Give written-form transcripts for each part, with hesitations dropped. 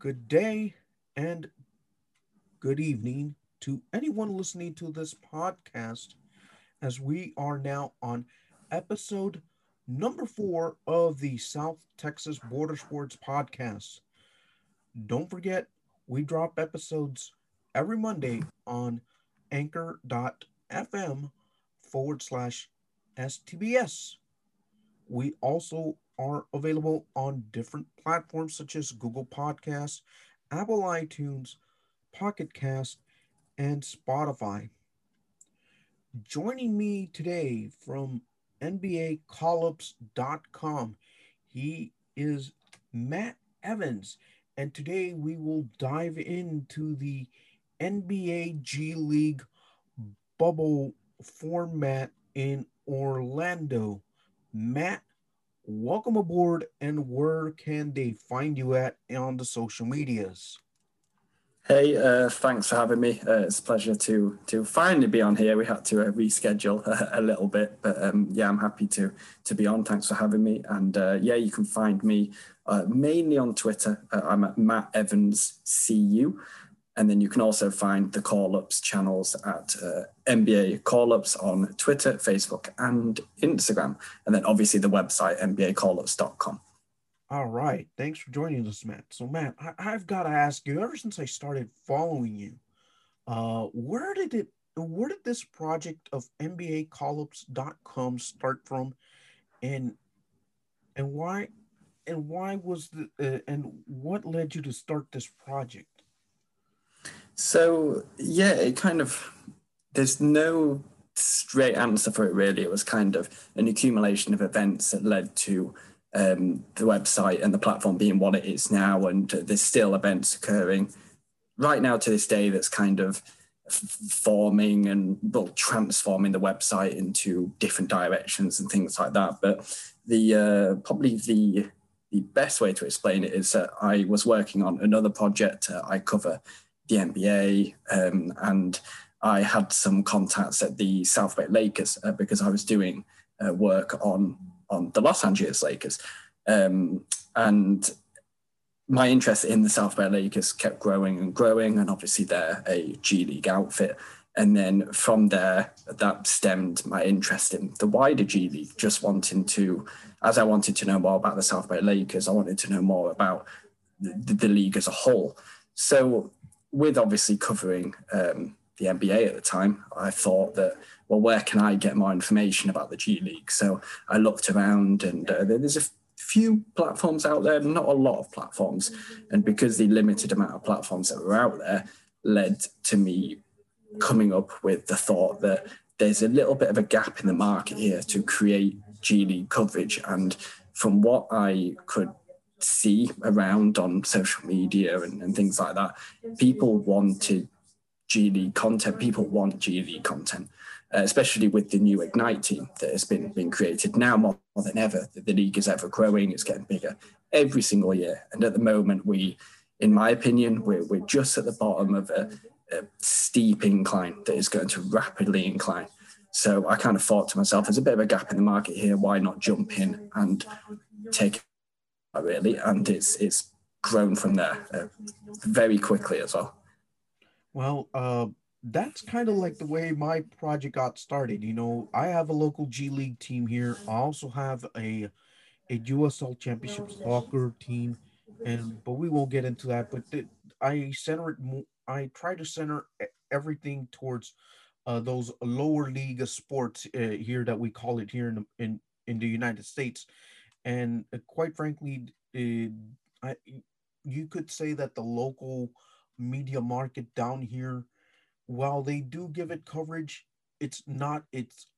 good day, and good evening to anyone listening to this podcast, as we are now on episode number 4 of the South Texas Border Sports Podcast. Don't forget, we drop episodes every Monday on anchor.fm/STBS. We also are available on different platforms such as Google Podcasts, Apple iTunes, Pocket Cast, and Spotify. Joining me today from NBACallUps.com, he is Matt Evans, and today we will dive into the NBA G League bubble format in Orlando. Matt, welcome aboard, and where can they find you at on the social medias? Hey, thanks for having me. It's a pleasure to finally be on here. We had to reschedule a little bit, but yeah, I'm happy to be on. Thanks for having me. And yeah, you can find me mainly on Twitter. I'm at Matt Evans CU. And then you can also find the call-ups channels at NBA Call-Ups on Twitter, Facebook, and Instagram. And then obviously the website, NBACallUps.com. All right. Thanks for joining us, Matt. So, Matt, I've got to ask you, ever since I started following you, where did this project of NBACallUps.com start from, and what led you to start this project? So, yeah, it kind of, there's no straight answer for it, really. It was kind of an accumulation of events that led to the website and the platform being what it is now. And there's still events occurring right now to this day that's kind of forming and, well, transforming the website into different directions and things like that. But the best way to explain it is that I was working on another project. I cover the NBA, and I had some contacts at the South Bay Lakers because I was doing work on the Los Angeles Lakers. And my interest in the South Bay Lakers kept growing and growing, and obviously they're a G League outfit. And then from there, that stemmed my interest in the wider G League, just wanting to, as I wanted to know more about the South Bay Lakers, I wanted to know more about the league as a whole. So, with obviously covering the NBA at the time, I thought that, well, where can I get more information about the G League? So I looked around, and there's a few platforms out there, not a lot of platforms. And because the limited amount of platforms that were out there led to me coming up with the thought that there's a little bit of a gap in the market here to create G League coverage. And from what I could see around on social media and things like that, people wanted G League content. People want G League content, especially with the new Ignite team that has been created now more than ever. The league is ever growing. It's getting bigger every single year. And at the moment, in my opinion, we're just at the bottom of a steep incline that is going to rapidly incline. So I kind of thought to myself, there's a bit of a gap in the market here. Why not jump in and take really, and it's grown from there very quickly as well. Well, that's kind of like the way my project got started. You know, I have a local G League team here. I also have a USL Championship soccer team, but we won't get into that. But I try to center everything towards those lower league of sports here that we call it here in the United States. And quite frankly, you could say that the local media market down here, while they do give it coverage, it's not its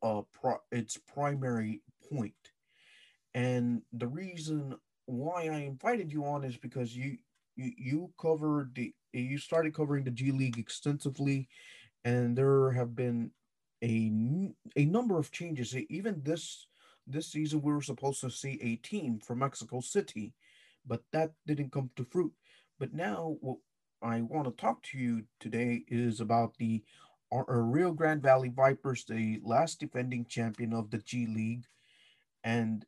primary point. And the reason why I invited you on is because you started covering the G League extensively, and there have been a number of changes. Even this season, we were supposed to see a team from Mexico City, but that didn't come to fruit. But now what I want to talk to you today is about the Rio Grande Valley Vipers, the last defending champion of the G League. And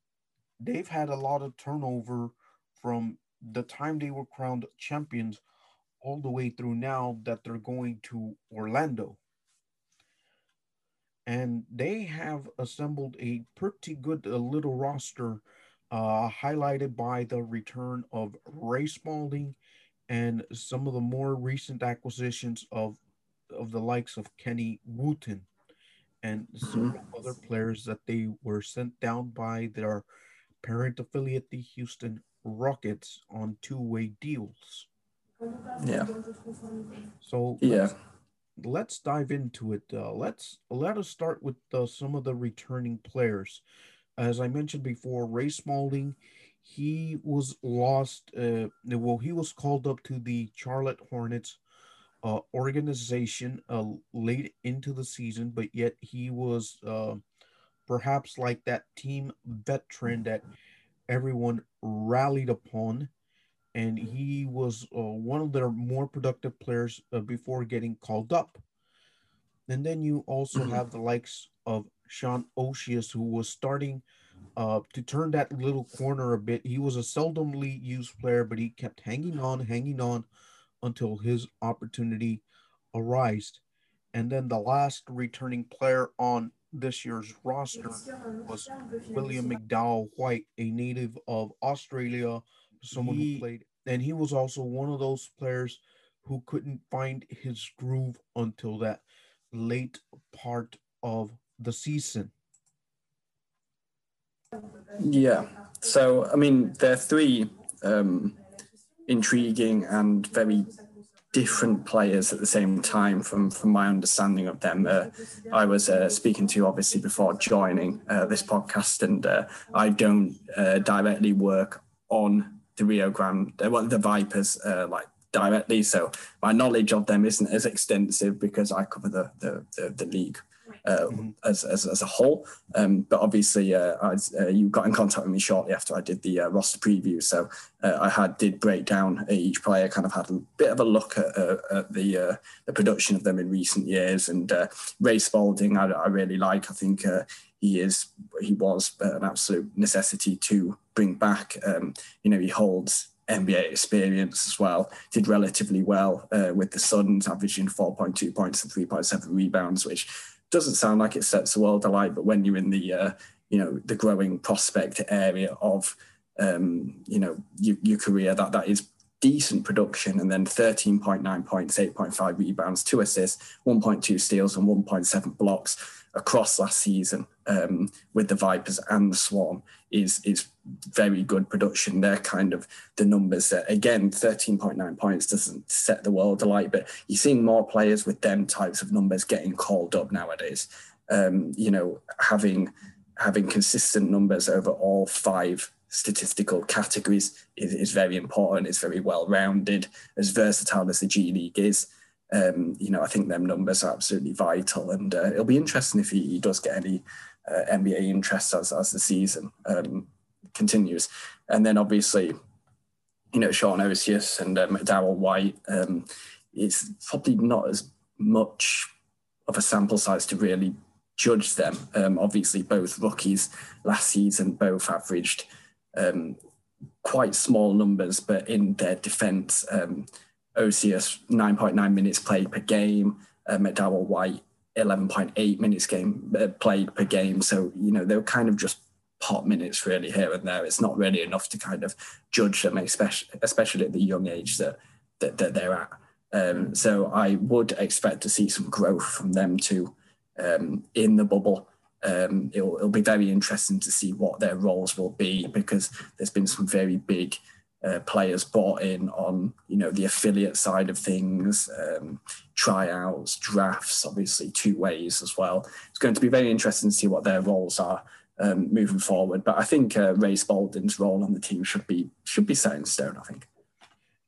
they've had a lot of turnover from the time they were crowned champions all the way through now that they're going to Orlando. And they have assembled a pretty good little roster, highlighted by the return of Ray Spalding and some of the more recent acquisitions of the likes of Kenny Wooten and some other players that they were sent down by their parent affiliate, the Houston Rockets, on two-way deals. Yeah. So yeah, let's dive into it. Let us start with some of the returning players. As I mentioned before, Ray Spalding, he was lost. He was called up to the Charlotte Hornets organization late into the season, but yet he was perhaps like that team veteran that everyone rallied upon, and he was one of their more productive players before getting called up. And then you also have the likes of Sean O'Shea, who was starting to turn that little corner a bit. He was a seldomly used player, but he kept hanging on until his opportunity arrived. And then the last returning player on this year's roster was William McDowell White, a native of Australia, someone who played. And he was also one of those players who couldn't find his groove until that late part of the season. Yeah. So, I mean, there are three intriguing and very different players at the same time from my understanding of them. I was speaking to, obviously, before joining this podcast, and I don't directly work on the Rio Grande, the Vipers, like directly. So my knowledge of them isn't as extensive because I cover the league as a whole. But obviously, you got in contact with me shortly after I did the roster preview. So I did break down each player, kind of had a bit of a look at the production of them in recent years. And Ray Spalding, I really like. I think he was an absolute necessity to bring back. He holds NBA experience as well, did relatively well with the Suns, averaging 4.2 points and 3.7 rebounds, which doesn't sound like it sets the world alight, but when you're in the the growing prospect area of your career, that is decent production. And then 13.9 points, 8.5 rebounds, 2 assists, 1.2 steals, and 1.7 blocks across last season with the Vipers and the Swarm is very good production. They're kind of the numbers that, again, 13.9 points doesn't set the world alight, but you're seeing more players with them types of numbers getting called up nowadays. Having consistent numbers over all 5 statistical categories is very important. It's very well-rounded, as versatile as the G League is. I think them numbers are absolutely vital, and it'll be interesting if he does get any NBA interest as the season continues. And then obviously, Sean Osius and McDowell White, it's probably not as much of a sample size to really judge them. Obviously, both rookies last season, both averaged quite small numbers, but in their defense, Osius 9.9 minutes played per game, McDowell White 11.8 minutes played per game. So, they're kind of just pot minutes really here and there. It's not really enough to kind of judge them, especially at the young age that they're at. So I would expect to see some growth from them too in the bubble. It'll be very interesting to see what their roles will be, because there's been some very big players bought in on, the affiliate side of things, tryouts, drafts, obviously 2 ways as well. It's going to be very interesting to see what their roles are moving forward. But I think Ray Spalding's role on the team should be set in stone, I think.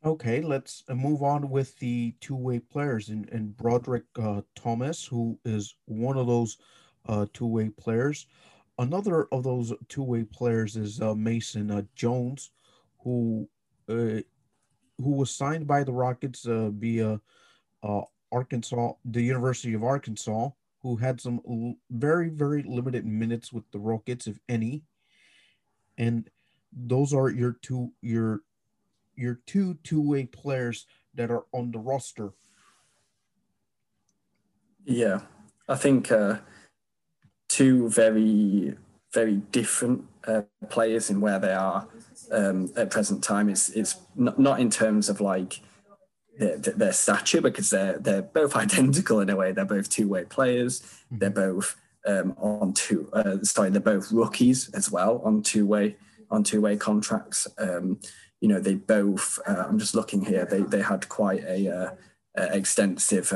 Okay, let's move on with the 2-way players. And Broderick Thomas, who is one of those 2-way players. Another of those 2-way players is Mason Jones, who was signed by the Rockets via the University of Arkansas, who had some very, very limited minutes with the Rockets, if any. And those are your your two-way players that are on the roster? Yeah, I think two very, very different players in where they are at present time. It's not in terms of like their stature, because they're both identical in a way. They're both two-way players. Mm-hmm. They're both they're both rookies as well on two-way contracts. They both. I'm just looking here. They had quite a extensive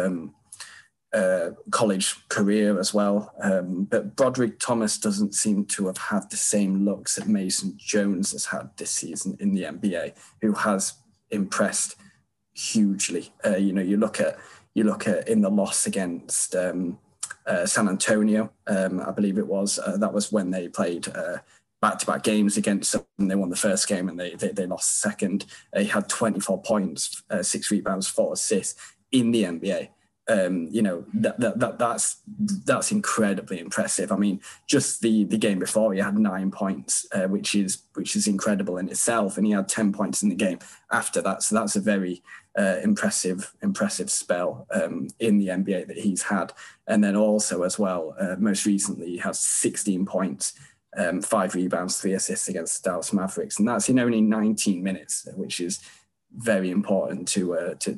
college career as well. But Broderick Thomas doesn't seem to have had the same looks that Mason Jones has had this season in the NBA, who has impressed hugely. You look at in the loss against San Antonio, I believe it was. That was when they played back-to-back games against them. They won the first game and they lost the second. He had 24 points, 6 rebounds, 4 assists in the NBA. That's incredibly impressive. I mean, just the game before, he had 9 points, which is incredible in itself, and he had 10 points in the game after that. So that's a very impressive spell in the NBA that he's had. And then also as well, most recently, he has 16 points, 5 rebounds, 3 assists against the Dallas Mavericks, and that's in only 19 minutes, which is very important to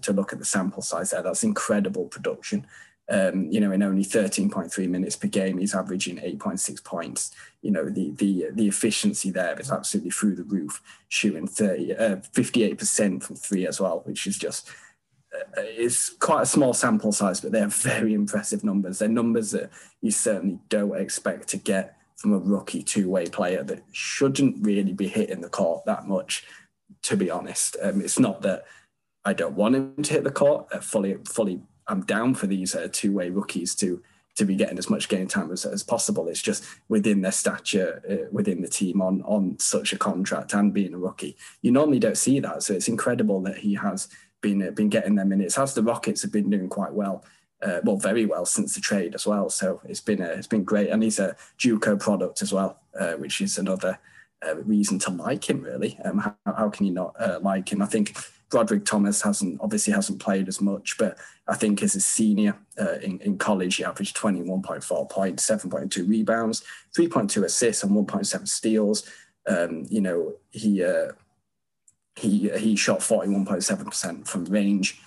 look at the sample size there. That's incredible production. In only 13.3 minutes per game, he's averaging 8.6 points. The efficiency there is absolutely through the roof, shooting 58% from three as well, which is just it's quite a small sample size, but they're very impressive numbers. They're numbers that you certainly don't expect to get from a rookie two-way player that shouldn't really be hitting the court that much, to be honest. It's not that I don't want him to hit the court. Fully, I'm down for these two-way rookies to be getting as much game time as possible. It's just within their stature, within the team on such a contract and being a rookie, you normally don't see that. So it's incredible that he has been getting their minutes, as the Rockets have been doing quite well. Very well since the trade as well. So it's been great. And he's a JUCO product as well, which is another reason to like him, really. How can you not like him? I think Broderick Thomas obviously hasn't played as much, but I think as a senior in college, he averaged 21.4 points, 7.2 rebounds, 3.2 assists, and 1.7 steals. He shot 41.7% from range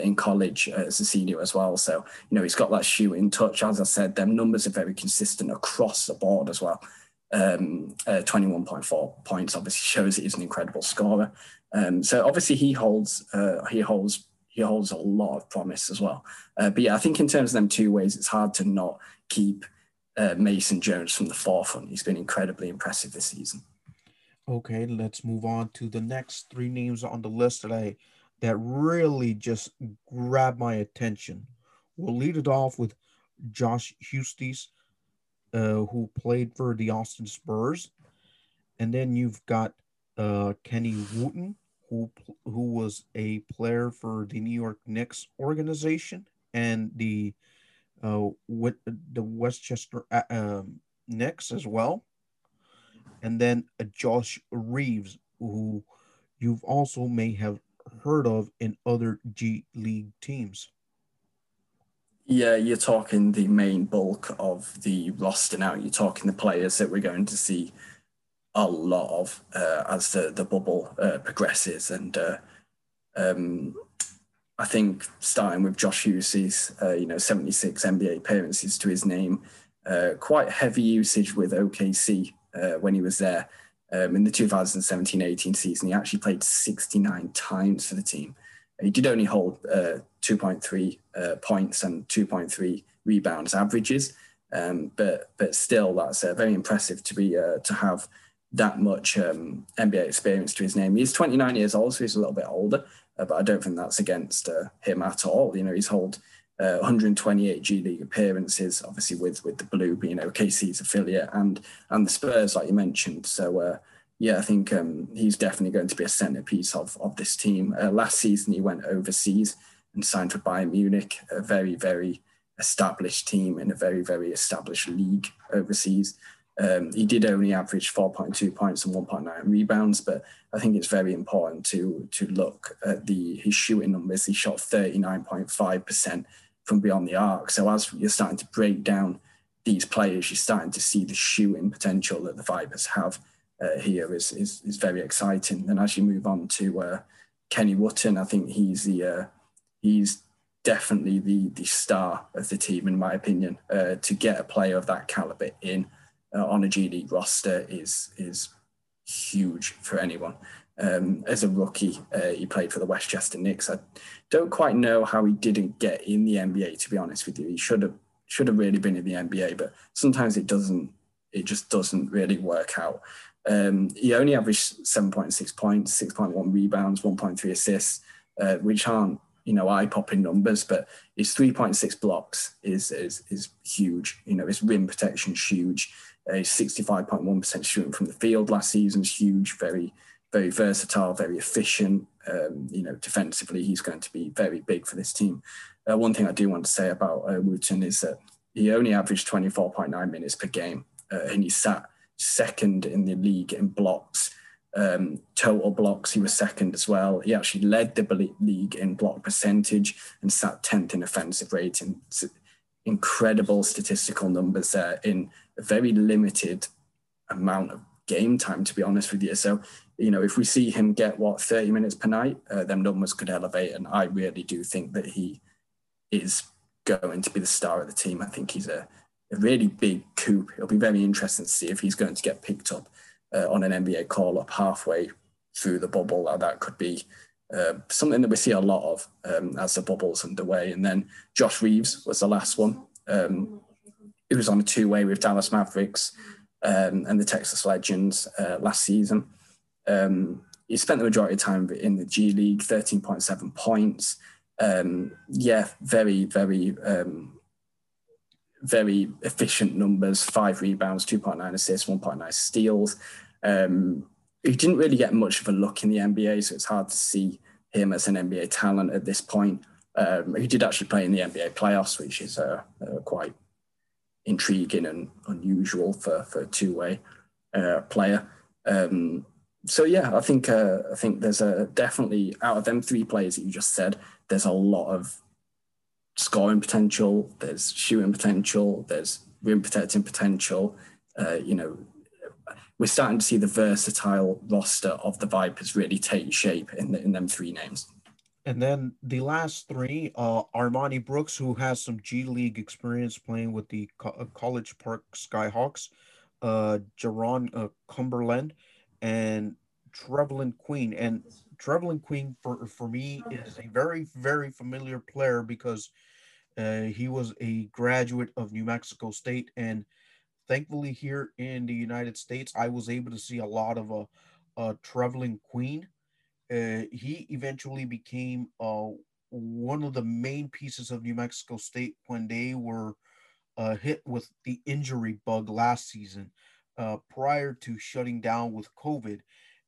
in college as a senior as well. So, he's got that shooting touch. As I said, them numbers are very consistent across the board as well. 21.4 points obviously shows he's an incredible scorer. So obviously he holds a lot of promise as well. I think in terms of them two ways, it's hard to not keep Mason Jones from the forefront. He's been incredibly impressive this season. Okay, let's move on to the next three names on the list today that really just grabbed my attention. We'll lead it off with Josh Huestis, who played for the Austin Spurs. And then you've got Kenny Wooten, who was a player for the New York Knicks organization and the Westchester Knicks as well. And then Josh Reeves, who you've also may have heard of in other G League teams. Yeah, you're talking the main bulk of the roster now. You're talking the players that we're going to see a lot of as the bubble progresses. And I think starting with Josh Huestis, 76 NBA appearances to his name, quite heavy usage with OKC when he was there. In the 2017-18 season, he actually played 69 times for the team. He did only hold 2.3 points and 2.3 rebounds averages, but still, that's very impressive to have that much NBA experience to his name. He's 29 years old, so he's a little bit older, but I don't think that's against him at all. He's held 128 G League appearances, obviously with the Blue being OKC's affiliate and the Spurs, like you mentioned. So. I think he's definitely going to be a centerpiece of this team. Last season, he went overseas and signed for Bayern Munich, a very, very established team in a very, very established league overseas. He did only average 4.2 points and 1.9 rebounds, but I think it's very important to look at his shooting numbers. He shot 39.5% from beyond the arc. So as you're starting to break down these players, you're starting to see the shooting potential that the Vipers have here is very exciting. And as you move on to Kenny Wooten, I think he's definitely the star of the team, in my opinion. To get a player of that caliber in on a G League roster is huge for anyone. As a rookie, he played for the Westchester Knicks. I don't quite know how he didn't get in the NBA, to be honest with you. He should have really been in the NBA, but sometimes it just doesn't really work out. He only averaged 7.6 points, 6.1 rebounds, 1.3 assists, which aren't, eye-popping numbers, but his 3.6 blocks is huge. His rim protection's huge. His 65.1% shooting from the field last season's huge, very, very versatile, very efficient. Defensively, he's going to be very big for this team. One thing I do want to say about Wooten is that he only averaged 24.9 minutes per game, and he sat second in the league in blocks. Total blocks, he was second as well. He actually led the league in block percentage and sat 10th in offensive rating. Incredible statistical numbers there in a very limited amount of game time, to be honest with you. So, if we see him get, 30 minutes per night, them numbers could elevate. And I really do think that he is going to be the star of the team. I think he's a really big coup. It'll be very interesting to see if he's going to get picked up on an NBA call-up halfway through the bubble. That could be something that we see a lot of as the bubble's underway. And then Josh Reeves was the last one. He was on a two-way with Dallas Mavericks and the Texas Legends last season. He spent the majority of time in the G League, 13.7 points. Very, very... very efficient numbers, 5 rebounds, 2.9 assists, 1.9 steals. He didn't really get much of a look in the NBA, so it's hard to see him as an NBA talent at this point. He did actually play in the NBA playoffs, which is quite intriguing and unusual for a two-way player. I think there's definitely, out of them three players that you just said, there's a lot of scoring potential, there's shooting potential, there's rim protecting potential. We're starting to see the versatile roster of the Vipers really take shape in them three names. And then the last three, Armoni Brooks, who has some G League experience playing with the College Park Skyhawks, Jerron Cumberland, and Trevlin Queen. And Trevlin Queen, for me, is a very, very familiar player because he was a graduate of New Mexico State. And thankfully here in the United States, I was able to see a lot of Trevlin Queen. He eventually became one of the main pieces of New Mexico State when they were hit with the injury bug last season prior to shutting down with COVID.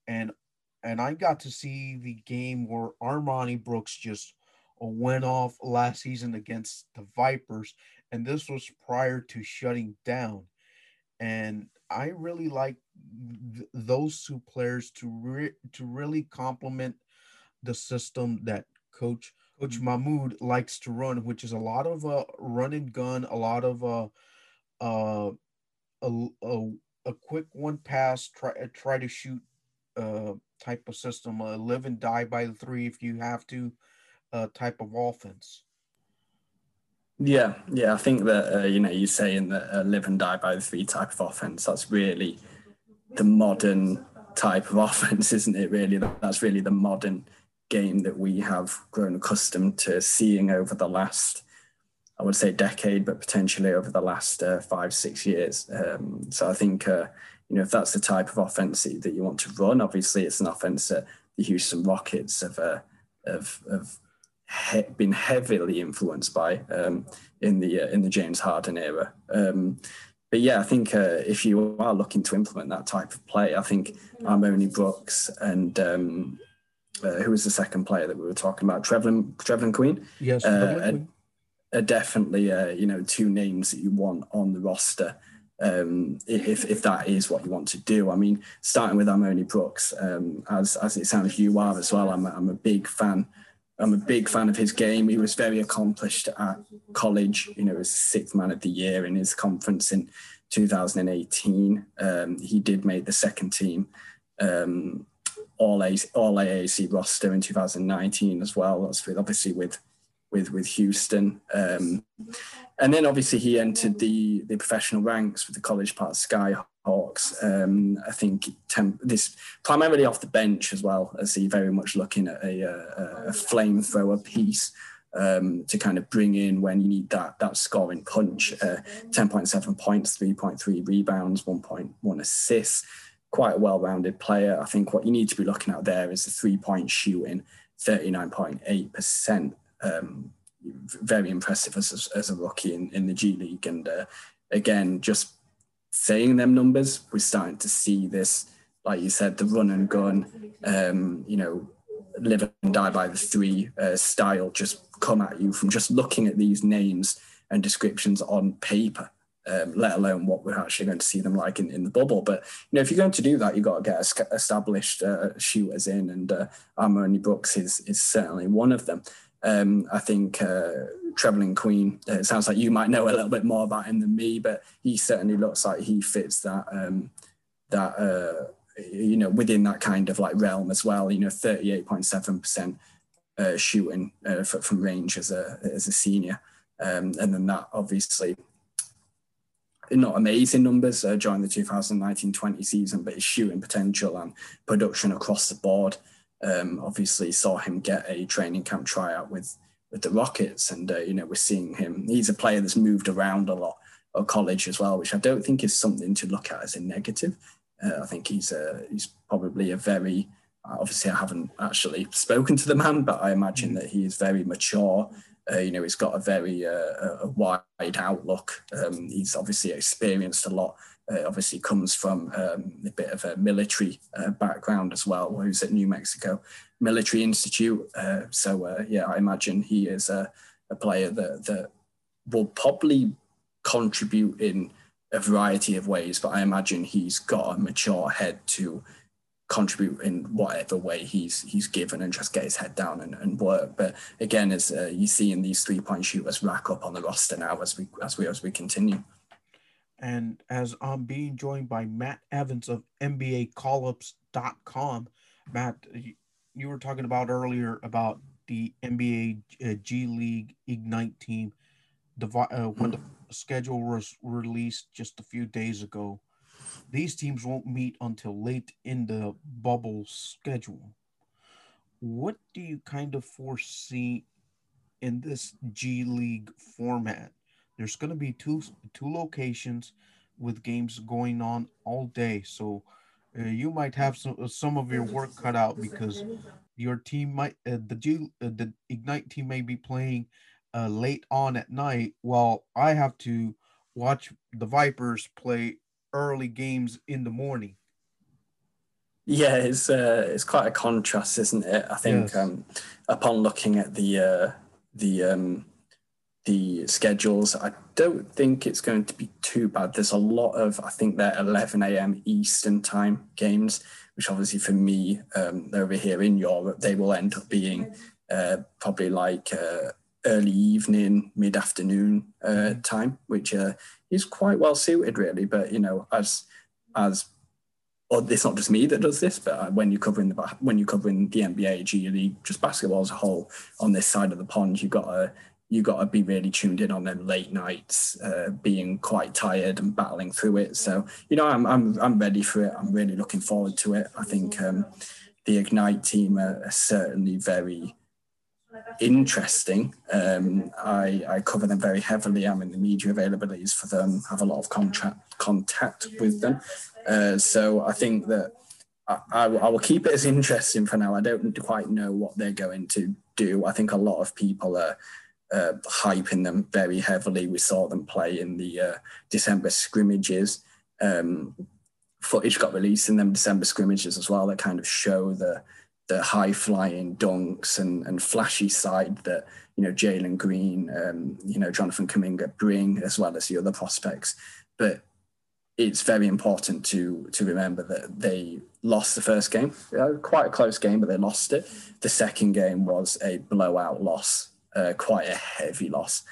And I got to see the game where Armoni Brooks just went off last season against the Vipers, and this was prior to shutting down. And I really like those two players to really complement the system that Coach Mahmoud likes to run, which is a lot of run and gun, a lot of a quick one pass, try to shoot. Type of system, live and die by the three if you have to, type of offense. I think that you're saying that live and die by the three type of offense, that's really the modern type of offense, isn't it? Really, that's really the modern game that we have grown accustomed to seeing over the last, I would say, decade, but potentially over the last 5-6 years. So I think if that's the type of offense that you want to run, obviously it's an offense that the Houston Rockets have been heavily influenced by in the James Harden era. I think if you are looking to implement that type of play, I think Armoni Brooks and who was the second player that we were talking about, Trevlin Queen. Yes, Trevlin Queen. Are definitely two names that you want on the roster. if that is what you want to do. I mean, starting with Armoni Brooks, as it sounds you are as well, I'm a big fan of his game. He was very accomplished at college. You know, he was the sixth man of the year in his conference in 2018. He did make the second team all AAC roster in 2019 as well. That's obviously with Houston. And then obviously he entered the professional ranks with the College Park Skyhawks. I think this primarily off the bench as well, as he very much looking at a flamethrower piece to kind of bring in when you need that scoring punch. 10.7 points, 3.3 rebounds, 1.1 assists. Quite a well-rounded player. I think what you need to be looking at there is the three-point shooting, 39.8%. Very impressive as a rookie in the G League. And again, just saying them numbers, we're starting to see this, like you said, the run and gun, you know, live and die by the three style just come at you from just looking at these names and descriptions on paper, let alone what we're actually going to see them like in the bubble. But, you know, if you're going to do that, you've got to get established shooters in, and Armoni Brooks is certainly one of them. I think Trevlin Queen, it sounds like you might know a little bit more about him than me, but he certainly looks like he fits that, you know, within that kind of like realm as well. You know, 38.7% shooting from range as a senior. And then that obviously, not amazing numbers during the 2019-20 season, but his shooting potential and production across the board. Obviously saw him get a training camp tryout with the Rockets, and you know, we're seeing him. He's a player that's moved around a lot at college as well, which I don't think is something to look at as a negative. I think he's probably a very, obviously I haven't actually spoken to the man, but I imagine that he is very mature. You know, he's got a very a wide outlook. He's obviously experienced a lot. Obviously comes from a bit of a military background as well. He was at New Mexico Military Institute. So, I imagine he is a player that will probably contribute in a variety of ways, but I imagine he's got a mature head to contribute in whatever way he's given and just get his head down and work. But again, as you see in these three-point shooters rack up on the roster now as we continue. And as I'm being joined by Matt Evans of NBACallUps.com. Matt, you were talking about earlier about the NBA G League Ignite team when the schedule was released just a few days ago. These teams won't meet until late in the bubble schedule. What do you kind of foresee in this G League format? There's going to be two locations with games going on all day. So you might have some of your work cut out, because your team might, the Ignite team may be playing late on at night, while I have to watch the Vipers play early games in the morning. Yeah, it's quite a contrast, isn't it? I think yes. Upon looking at the schedules, I don't think it's going to be too bad. There's a lot of, I think they're 11 a.m. Eastern time games, which obviously for me, over here in Europe, they will end up being probably like early evening, mid-afternoon time, which is quite well suited really. But, you know, or it's not just me that does this, but when you're covering the NBA G League, just basketball as a whole on this side of the pond, you've got to be really tuned in on them late nights, being quite tired and battling through it. So, you know, I'm ready for it. I'm really looking forward to it. I think the Ignite team are certainly very interesting. I cover them very heavily. I'm in the media availabilities for them, have a lot of contact with them. So I think that I will keep it as interesting for now. I don't quite know what they're going to do. I think a lot of people are hyping them very heavily. We saw them play in the December scrimmages. Footage got released in them December scrimmages as well that kind of show the high-flying dunks and flashy side that, you know, Jalen Green, you know, Jonathan Kuminga bring, as well as the other prospects. But it's very important to remember that they lost the first game, quite a close game, but they lost it. The second game was a blowout loss, quite a heavy loss.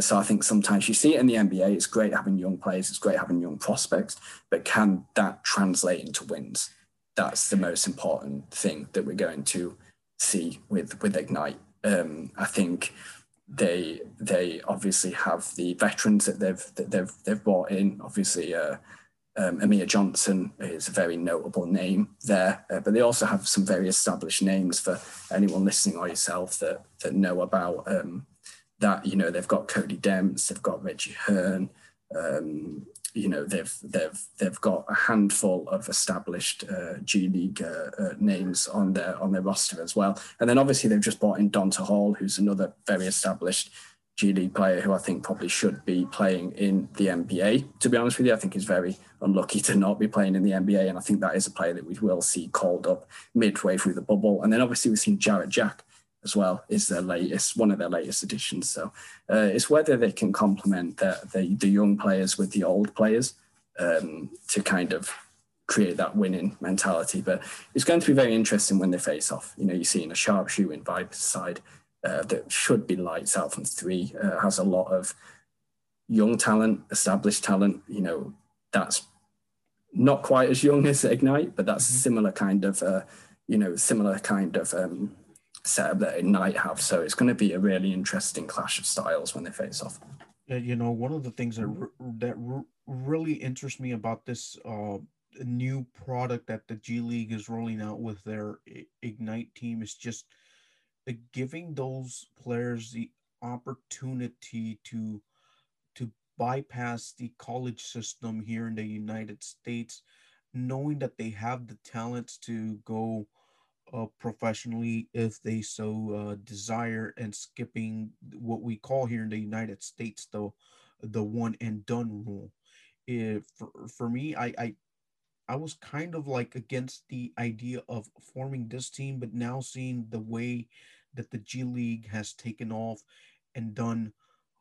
So I think sometimes you see it in the NBA. It's great having young players. It's great having young prospects, but can that translate into wins? That's the most important thing that we're going to see with Ignite. I think they obviously have the veterans that they've brought in. Obviously, Amir Johnson is a very notable name there, but they also have some very established names for anyone listening or yourself that know about. That, you know, they've got Cody Demps, they've got Reggie Hearn, you know, they've got a handful of established G League names on their roster as well. And then obviously they've just brought in Donta Hall, who's another very established G League player who I think probably should be playing in the NBA. To be honest with you, I think he's very unlucky to not be playing in the NBA, and I think that is a player that we will see called up midway through the bubble. And then obviously we've seen Jarrett Jack as well, is one of their latest additions. So it's whether they can complement the young players with the old players to kind of create that winning mentality. But it's going to be very interesting when they face off. You know, you're seeing a sharpshooter in Vipers side that should be lights out from three, has a lot of young talent, established talent. You know, that's not quite as young as Ignite, but that's similar kind of setup that Ignite have. So it's going to be a really interesting clash of styles when they face off. You know, one of the things that really interests me about this new product that the G League is rolling out with their Ignite team is just giving those players the opportunity to bypass the college system here in the United States, knowing that they have the talents to go professionally if they so desire, and skipping what we call here in the United States the one and done rule. For me, I was kind of like against the idea of forming this team, but now seeing the way that the G League has taken off and done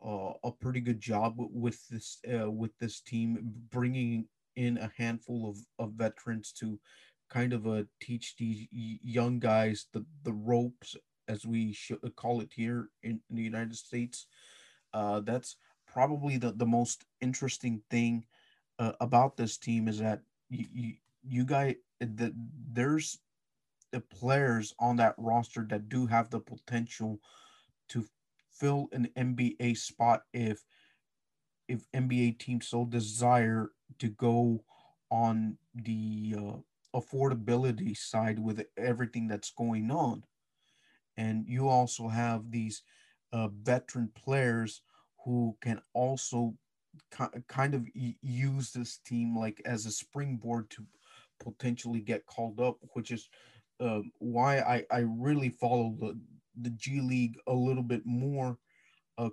a pretty good job with this team, bringing in a handful of veterans to kind of teach these young guys the ropes, as we call it here in the United States. That's probably the most interesting thing about this team, is that you guys, there's the players on that roster that do have the potential to fill an NBA spot if NBA teams so desire to go on the affordability side with everything that's going on. And you also have these veteran players who can also kind of use this team like as a springboard to potentially get called up, which is why I really follow the G League a little bit more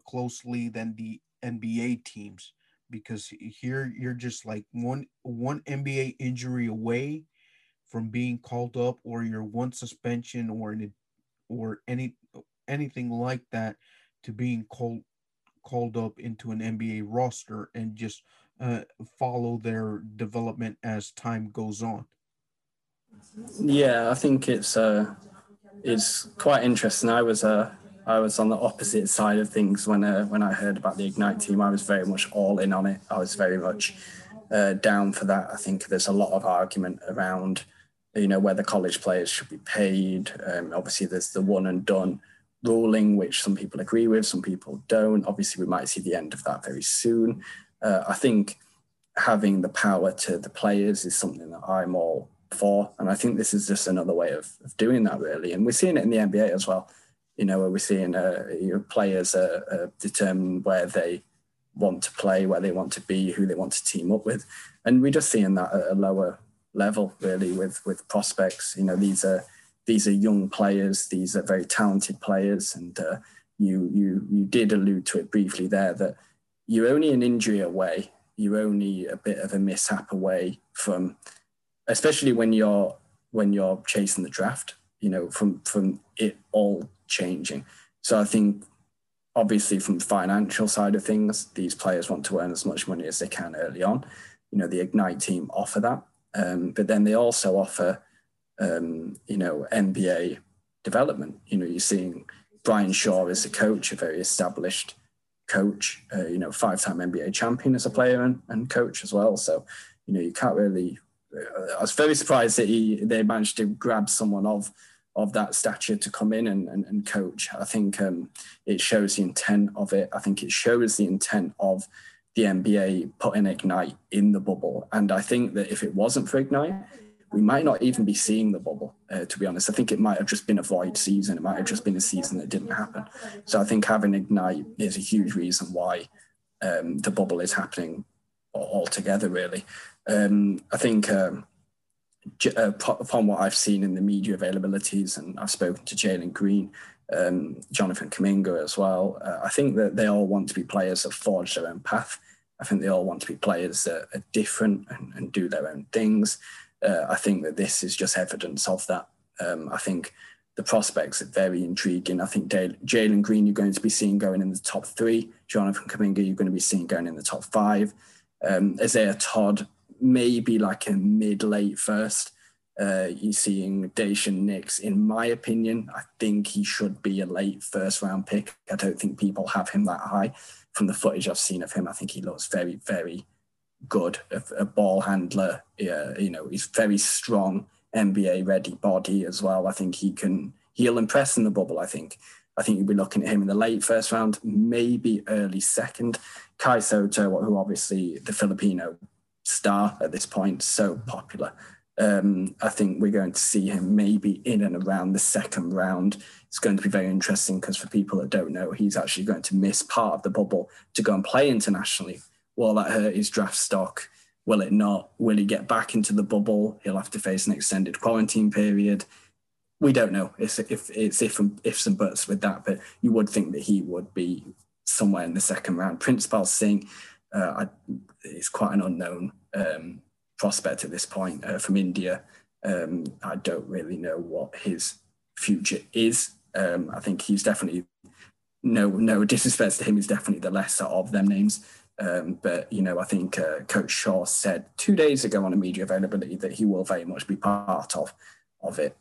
closely than the NBA teams, because here you're just like one NBA injury away from being called up, or your one suspension or anything like that, to being called up into an NBA roster, and just follow their development as time goes on. Yeah, I think it's quite interesting. I was on the opposite side of things when I heard about the Ignite team. I was very much all in on it. I was very much down for that. I think there's a lot of argument around, you know, whether college players should be paid. Obviously, there's the one and done ruling, which some people agree with, some people don't. Obviously, we might see the end of that very soon. I think having the power to the players is something that I'm all for. And I think this is just another way of doing that, really. And we're seeing it in the NBA as well. You know, where we're seeing players determine where they want to play, where they want to be, who they want to team up with. And we're just seeing that at a lower level, really, with prospects. You know, these are young players, these are very talented players, and you did allude to it briefly there, that you're only an injury away, you're only a bit of a mishap away from, especially when you're chasing the draft, you know, from it all changing. So I think obviously from the financial side of things, these players want to earn as much money as they can early on. you know, the Ignite team offer that. But then they also offer, you know, NBA development. You know, you're seeing Brian Shaw is a coach, a very established coach, you know, five-time NBA champion as a player and coach as well. So, you know, you can't really, I was very surprised that they managed to grab someone of that stature to come in and coach. I think it shows the intent of it. I think it shows the intent of the NBA putting Ignite in the bubble. And I think that if it wasn't for Ignite, we might not even be seeing the bubble, to be honest. I think it might have just been a void season. It might have just been a season that didn't happen. So I think having Ignite is a huge reason why the bubble is happening altogether, really. I think upon what I've seen in the media availabilities, and I've spoken to Jalen Green, Jonathan Kuminga as well, I think that they all want to be players that forge their own path. I think they all want to be players that are different and do their own things. I think that this is just evidence of that. I think the prospects are very intriguing. I think Jalen Green, you're going to be seeing going in the top three. Jonathan Kuminga, you're going to be seeing going in the top five. Isaiah Todd, maybe like a mid-late first. You're seeing Daishen Nix, in my opinion, I think he should be a late first-round pick. I don't think people have him that high. From the footage I've seen of him, I think he looks very, very good, a ball handler. Yeah, you know, he's very strong, NBA-ready body as well. I think he'll impress in the bubble, I think. I think you'll be looking at him in the late first round, maybe early second. Kai Soto, who obviously the Filipino star at this point, so popular. I think we're going to see him maybe in and around the second round. It's going to be very interesting because for people that don't know, he's actually going to miss part of the bubble to go and play internationally. Will that hurt his draft stock? Will it not? Will he get back into the bubble? He'll have to face an extended quarantine period. We don't know. It's ifs and buts with that, but you would think that he would be somewhere in the second round. Princepal Singh is quite an unknown prospect at this point from India. I don't really know what his future is. I think he's definitely, no disrespect to him, he's definitely the lesser of them names. But, you know, I think Coach Shaw said 2 days ago on a media availability that he will very much be part of it.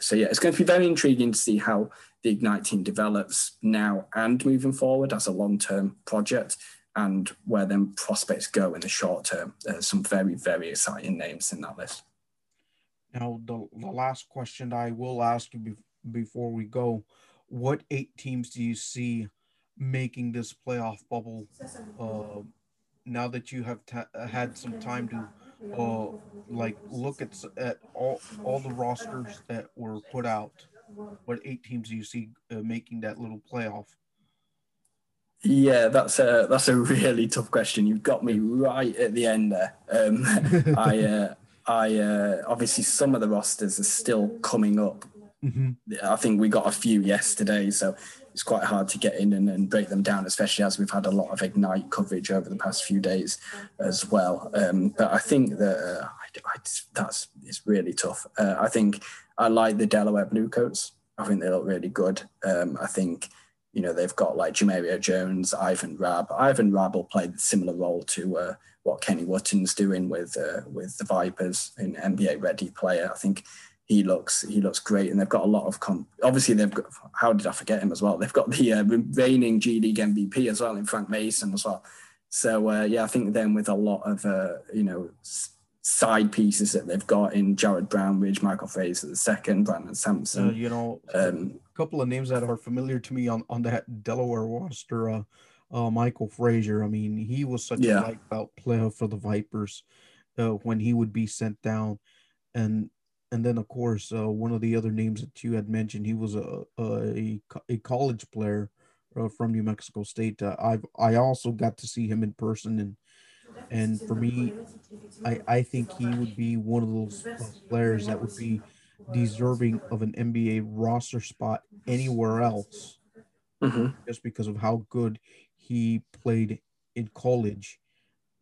So yeah, it's going to be very intriguing to see how the Ignite team develops now and moving forward as a long-term project and where them prospects go in the short term. Some very, very exciting names in that list. Now, the last question I will ask you before we go, what 8 teams do you see making this playoff bubble now that you have had some time to look at all the rosters that were put out? What 8 teams do you see making that little playoff? Yeah, that's a really tough question. You've got me right at the end there. I obviously some of the rosters are still coming up. Mm-hmm. I think we got a few yesterday, so it's quite hard to get in and break them down, especially as we've had a lot of Ignite coverage over the past few days as well. But I think that it's really tough. I think I like the Delaware Bluecoats. I think they look really good. I think, you know, they've got like Jemerrio Jones, Ivan Rabb. Ivan Rabb will play a similar role to what Kenny Wooten's doing with the Vipers, an NBA-ready player. I think he looks great, and they've got a lot of obviously they've got, how did I forget him as well? They've got the reigning G League MVP as well in Frank Mason as well. So yeah, I think then with a lot of you know, side pieces that they've got in Jared Brownridge, Michael Fraser II, Brandon Sampson. You know, a couple of names that are familiar to me on that Delaware roster. Michael Fraser. I mean, he was such a lights-out player for the Vipers when he would be sent down, and then, of course, one of the other names that you had mentioned, he was a college player from New Mexico State. I also got to see him in person, and for me, I think he would be one of those players that would be deserving of an NBA roster spot anywhere else, mm-hmm. just because of how good he played in college.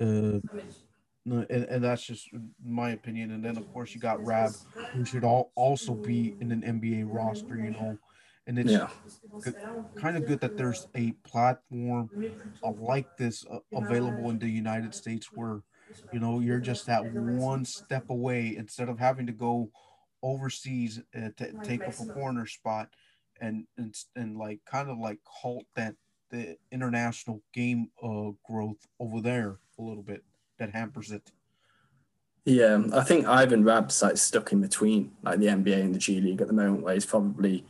And that's just my opinion. And then, of course, you got Rab, who should also be in an NBA roster, you know. And it's kind of good that there's a platform like this available in the United States where You know, you're just that one step away instead of having to go overseas to take up a corner spot and like kind of like halt that the international game growth over there a little bit that hampers it. Yeah, I think Ivan Rabb's like stuck in between like the NBA and the G League at the moment, where he's probably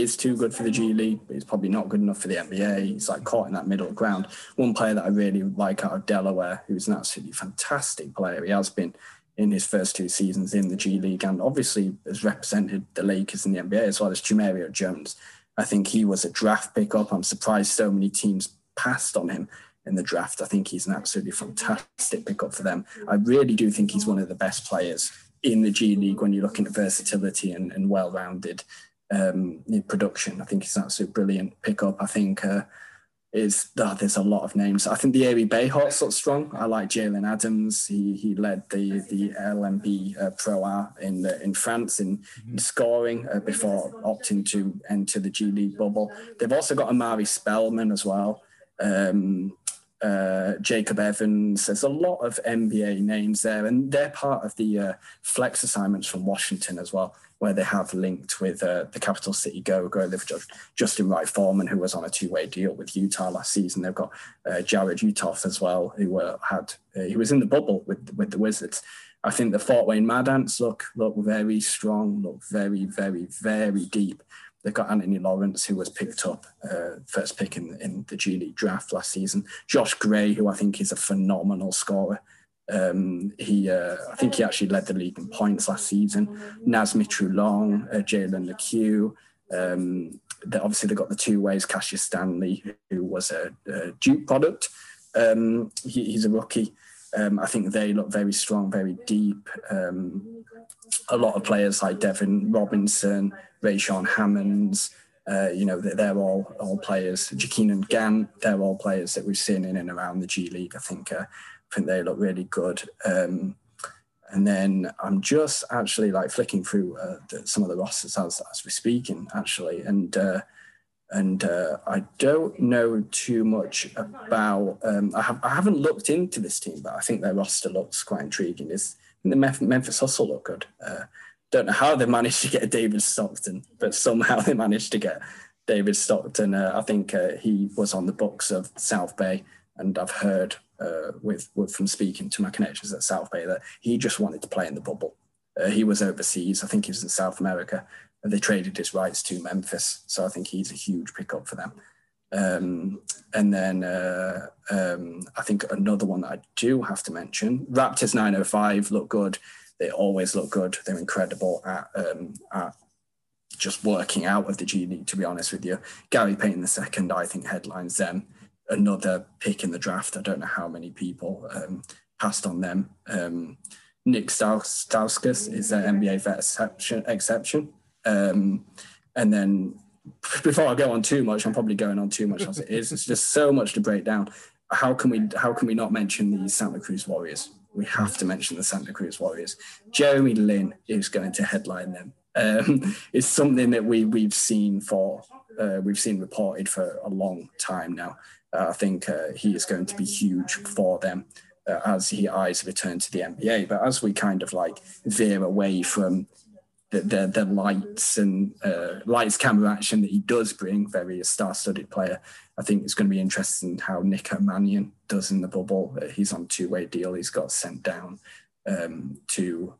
is too good for the G League, but he's probably not good enough for the NBA. He's like caught in that middle ground. One player that I really like out of Delaware, who's an absolutely fantastic player, he has been in his first two seasons in the G League and obviously has represented the Lakers in the NBA as well, as Jemerrio Jones. I think he was a draft pickup. I'm surprised so many teams passed on him in the draft. I think he's an absolutely fantastic pickup for them. I really do think he's one of the best players in the G League when you're looking at versatility and well-rounded production. I think he's an absolute brilliant pickup. I think there's a lot of names. I think the Erie BayHawks look strong. I like Jalen Adams. He led the LNB Pro A in France in scoring before opting to enter the G League bubble. They've also got Amari Spellman as well. Jacob Evans. There's a lot of NBA names there, and they're part of the flex assignments from Washington as well, where they have linked with the Capital City Go-Go. They've Justin Wright-Foreman, who was on a two-way deal with Utah last season. They've got Jared Utoff as well, who he was in the bubble with the Wizards. I think the Fort Wayne Mad Ants look very strong, look very, very, very deep. They've got Anthony Lawrence, who was picked up first pick in the G League draft last season. Josh Gray, who I think is a phenomenal scorer. I think he actually led the league in points last season. Nazmi Trulong, Jalen LeCue. They've got the two ways. Cassius Stanley, who was a Duke product. He's a rookie. I think they look very strong, very deep. A lot of players like Devin Robinson, Rayshawn Hammonds, they're all players. Jakeenan Gant, they're all players that we've seen in and around the G League. I think they look really good. And then I'm just actually like flicking through some of the rosters as we're speaking, actually. And I don't know too much about. I haven't looked into this team, but I think their roster looks quite intriguing. The Memphis Hustle look good. Don't know how they managed to get David Stockton, but somehow they managed to get David Stockton. I think he was on the books of South Bay, and I've heard from speaking to my connections at South Bay that he just wanted to play in the bubble. He was overseas. I think he was in South America. They traded his rights to Memphis, so I think he's a huge pickup for them. I think another one that I do have to mention, Raptors 905 look good. They always look good. They're incredible at just working out of the G League, to be honest with you. Gary Payton II, I think, headlines them. Another pick in the draft. I don't know how many people passed on them. Nick Stauskas is their NBA vet exception. And then before I go on too much, I'm probably going on too much as it is. It's just so much to break down. How can we not mention the Santa Cruz Warriors? We have to mention the Santa Cruz Warriors. Jeremy Lin is going to headline them. It's something that we've seen reported for a long time now. I think he is going to be huge for them as he eyes return to the NBA. But as we kind of like veer away from the lights and lights camera action that he does bring, very star-studded player. I think it's going to be interesting how Nick O'Mannion does in the bubble. He's on a two-way deal. He's got sent down to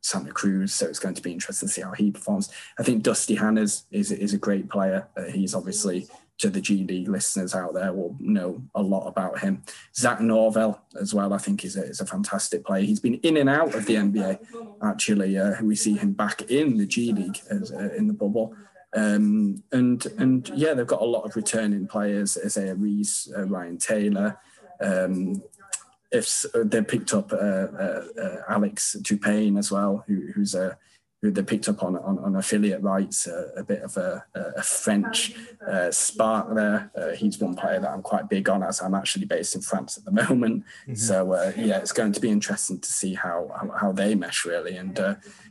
Santa Cruz, so it's going to be interesting to see how he performs. I think Dusty Hanners is a great player. He's obviously, to the G League listeners out there, will know a lot about him. Zach Norvell as well, I think is a fantastic player. He's been in and out of the NBA, actually. We see him back in the G League in the bubble. They've got a lot of returning players, Isaiah Reeves, Ryan Taylor. If they picked up Alex Dupain as well, who they picked up on affiliate rights, a bit of a French spark there. He's one player that I'm quite big on, as I'm actually based in France at the moment. Mm-hmm. So, it's going to be interesting to see how they mesh, really. And,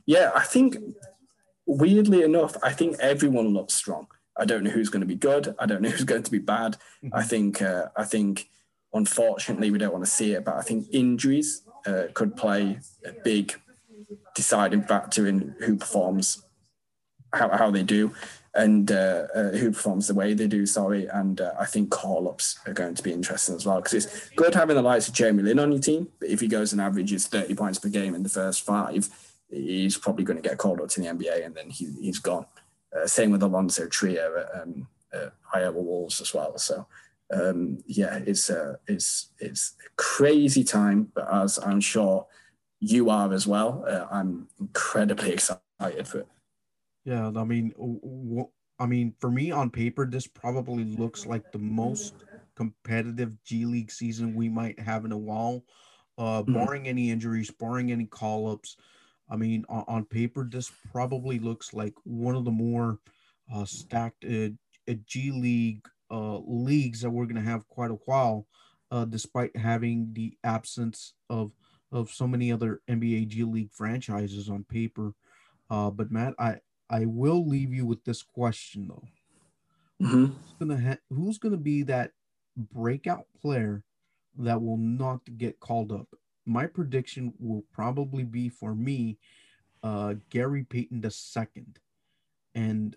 I think, weirdly enough, I think everyone looks strong. I don't know who's going to be good. I don't know who's going to be bad. Mm-hmm. I think, unfortunately, we don't want to see it, but I think injuries could play a big deciding factor in who performs, how they do, and who performs the way they do, and I think call-ups are going to be interesting as well, because it's good having the likes of Jeremy Lin on your team, but if he goes and averages 30 points per game in the first five, he's probably going to get called up to the NBA, and then he's gone. Same with Alonso Trio at Iowa Wolves as well. So, yeah, it's a crazy time, but as I'm sure you are as well, I'm incredibly excited for it. Yeah, I mean, for me on paper, this probably looks like the most competitive G League season we might have in a while, barring any injuries, barring any call-ups. I mean, on paper, this probably looks like one of the more stacked G League leagues that we're going to have quite a while, despite having the absence of so many other NBA G League franchises on paper. But, Matt, I will leave you with this question, though. Who's going to be that breakout player that will not get called up? My prediction will probably be, for me, Gary Payton II. And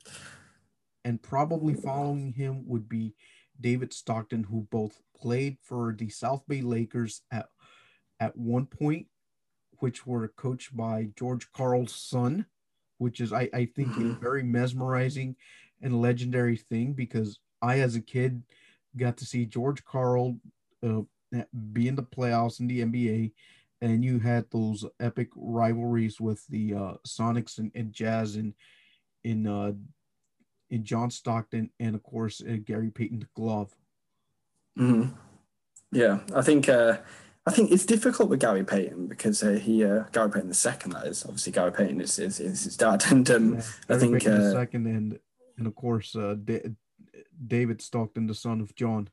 probably following him would be David Stockton, who both played for the South Bay Lakers at one point, which were coached by George Karl's son, which is, I think, a very mesmerizing and legendary thing, because I, as a kid, got to see George Karl be in the playoffs in the NBA, and you had those epic rivalries with the Sonics and Jazz in John Stockton, and, of course, Gary Payton, the glove. Yeah, I think it's difficult with Gary Payton, because Gary Payton II, that is, obviously Gary Payton is his dad, and I think Payton II, and of course David Stockton, the son of John.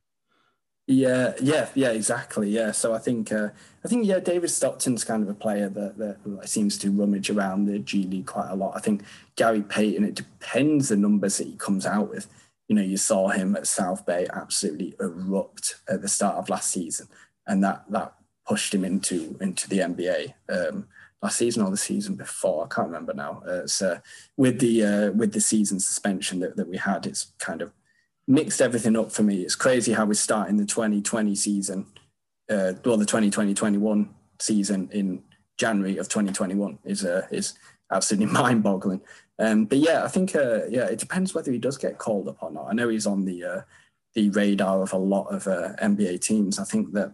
Yeah, exactly. Yeah, so I think David Stockton's kind of a player that seems to rummage around the G League quite a lot. I think Gary Payton, it depends the numbers that he comes out with. You know, you saw him at South Bay absolutely erupt at the start of last season, and that pushed him into the NBA last season or the season before. I can't remember now. So with the season suspension that we had, it's kind of mixed everything up for me. It's crazy how we're starting the 2020 season, the 2020-21 season in January of 2021 is absolutely mind-boggling. But yeah, I think it depends whether he does get called up or not. I know he's on the radar of a lot of NBA teams. I think that,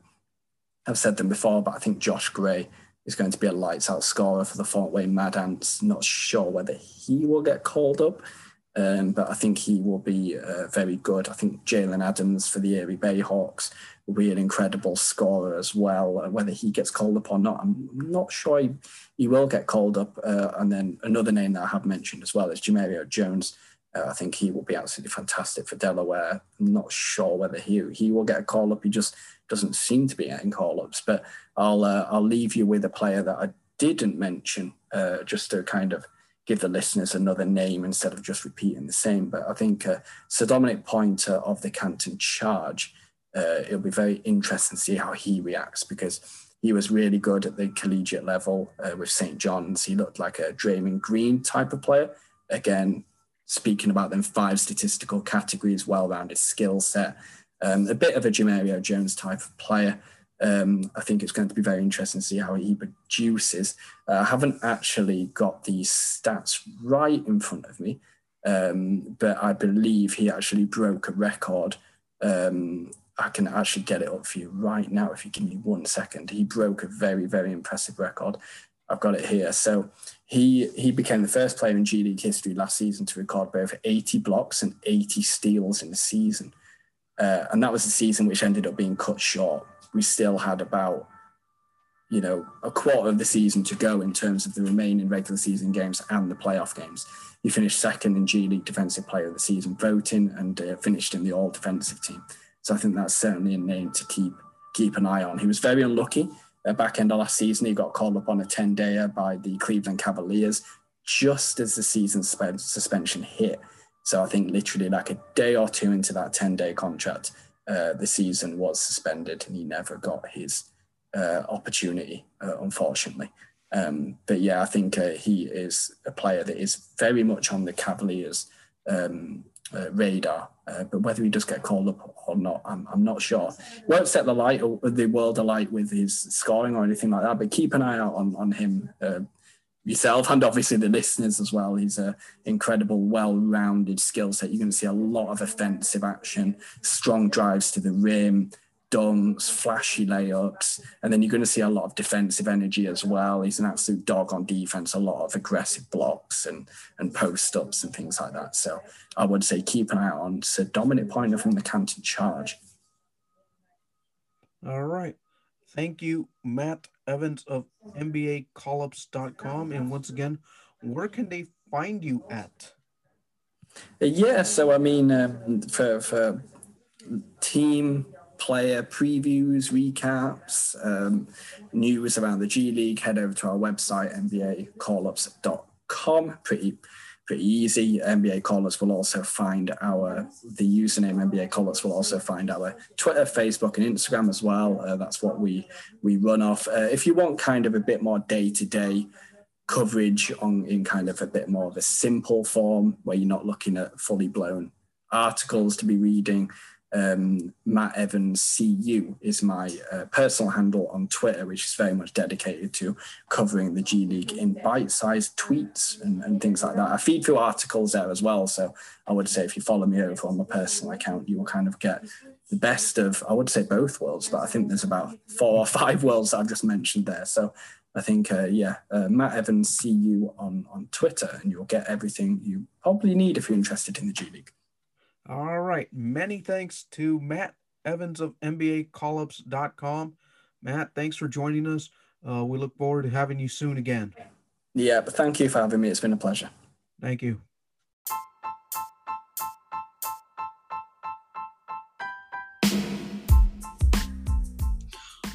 I've said them before, but I think Josh Gray is going to be a lights-out scorer for the Fort Wayne Mad Ants. Not sure whether he will get called up, but I think he will be very good. I think Jalen Adams for the Erie BayHawks will be an incredible scorer as well. Whether he gets called up or not, I'm not sure he will get called up. And then another name that I have mentioned as well is Jemerrio Jones. I think he will be absolutely fantastic for Delaware. I'm not sure whether he will get a call-up. He just doesn't seem to be getting call-ups. But I'll leave you with a player that I didn't mention, just to kind of give the listeners another name instead of just repeating the same. But I think Sir Dominic Pointer of the Canton Charge, it'll be very interesting to see how he reacts, because he was really good at the collegiate level with St. John's. He looked like a Draymond Green type of player. Again, speaking about them five statistical categories, well-rounded skill set, a bit of a Jemerrio Jones type of player. I think it's going to be very interesting to see how he produces. I haven't actually got the stats right in front of me, but I believe he actually broke a record. I can actually get it up for you right now if you give me 1 second. He broke a very, very impressive record. I've got it here. So he became the first player in G League history last season to record both 80 blocks and 80 steals in the season. And that was the season which ended up being cut short. We still had about, a quarter of the season to go in terms of the remaining regular season games and the playoff games. He finished second in G League Defensive Player of the Season voting, and finished in the all-defensive team. So I think that's certainly a name to keep an eye on. He was very unlucky. Back end of last season, he got called up on a 10-dayer by the Cleveland Cavaliers just as the season suspension hit. So I think literally like a day or two into that 10-day contract, the season was suspended, and he never got his opportunity, unfortunately. But yeah, I think he is a player that is very much on the Cavaliers' radar. But whether he does get called up or not, I'm not sure. Won't set the world alight with his scoring or anything like that, but keep an eye out on him yourself and obviously the listeners as well. He's an incredible, well-rounded skill set. You're going to see a lot of offensive action, strong drives to the rim, dunks, flashy layups, and then you're going to see a lot of defensive energy as well. He's an absolute dog on defense, a lot of aggressive blocks and post-ups and things like that. So I would say keep an eye on Sir Dominic Poyner from the Canton Charge. All right. Thank you, Matt Evans of NBACallUps.com. And once again, where can they find you at? Yeah, so I mean, for team player previews, recaps, news around the G League, head over to our website, NBACallUps.com. Pretty easy. NBA Callers will also find the username NBA Callers will also find our Twitter, Facebook, and Instagram as well. That's what we run off. If you want kind of a bit more day-to-day coverage in kind of a bit more of a simple form where you're not looking at fully blown articles to be reading, Matt Evans CU is my personal handle on Twitter, which is very much dedicated to covering the G League in bite-sized tweets and things like that. I feed through articles there as well, so I would say if you follow me over on my personal account, you will kind of get the best of, I would say, both worlds, but I think there's about 4 or 5 worlds that I've just mentioned there. So I think, Matt Evans CU on Twitter, and you'll get everything you probably need if you're interested in the G League. All right. Many thanks to Matt Evans of NBACallUps.com. Matt, thanks for joining us. We look forward to having you soon again. Yeah, but thank you for having me. It's been a pleasure. Thank you.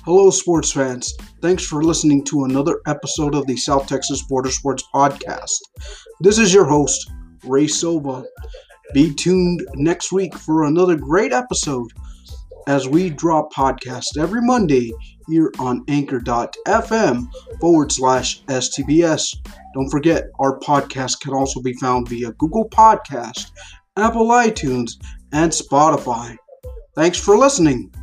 Hello, sports fans. Thanks for listening to another episode of the South Texas Border Sports Podcast. This is your host, Ray Silva. Be tuned next week for another great episode as we drop podcasts every Monday here on anchor.fm/STBS. Don't forget, our podcast can also be found via Google Podcast, Apple iTunes, and Spotify. Thanks for listening.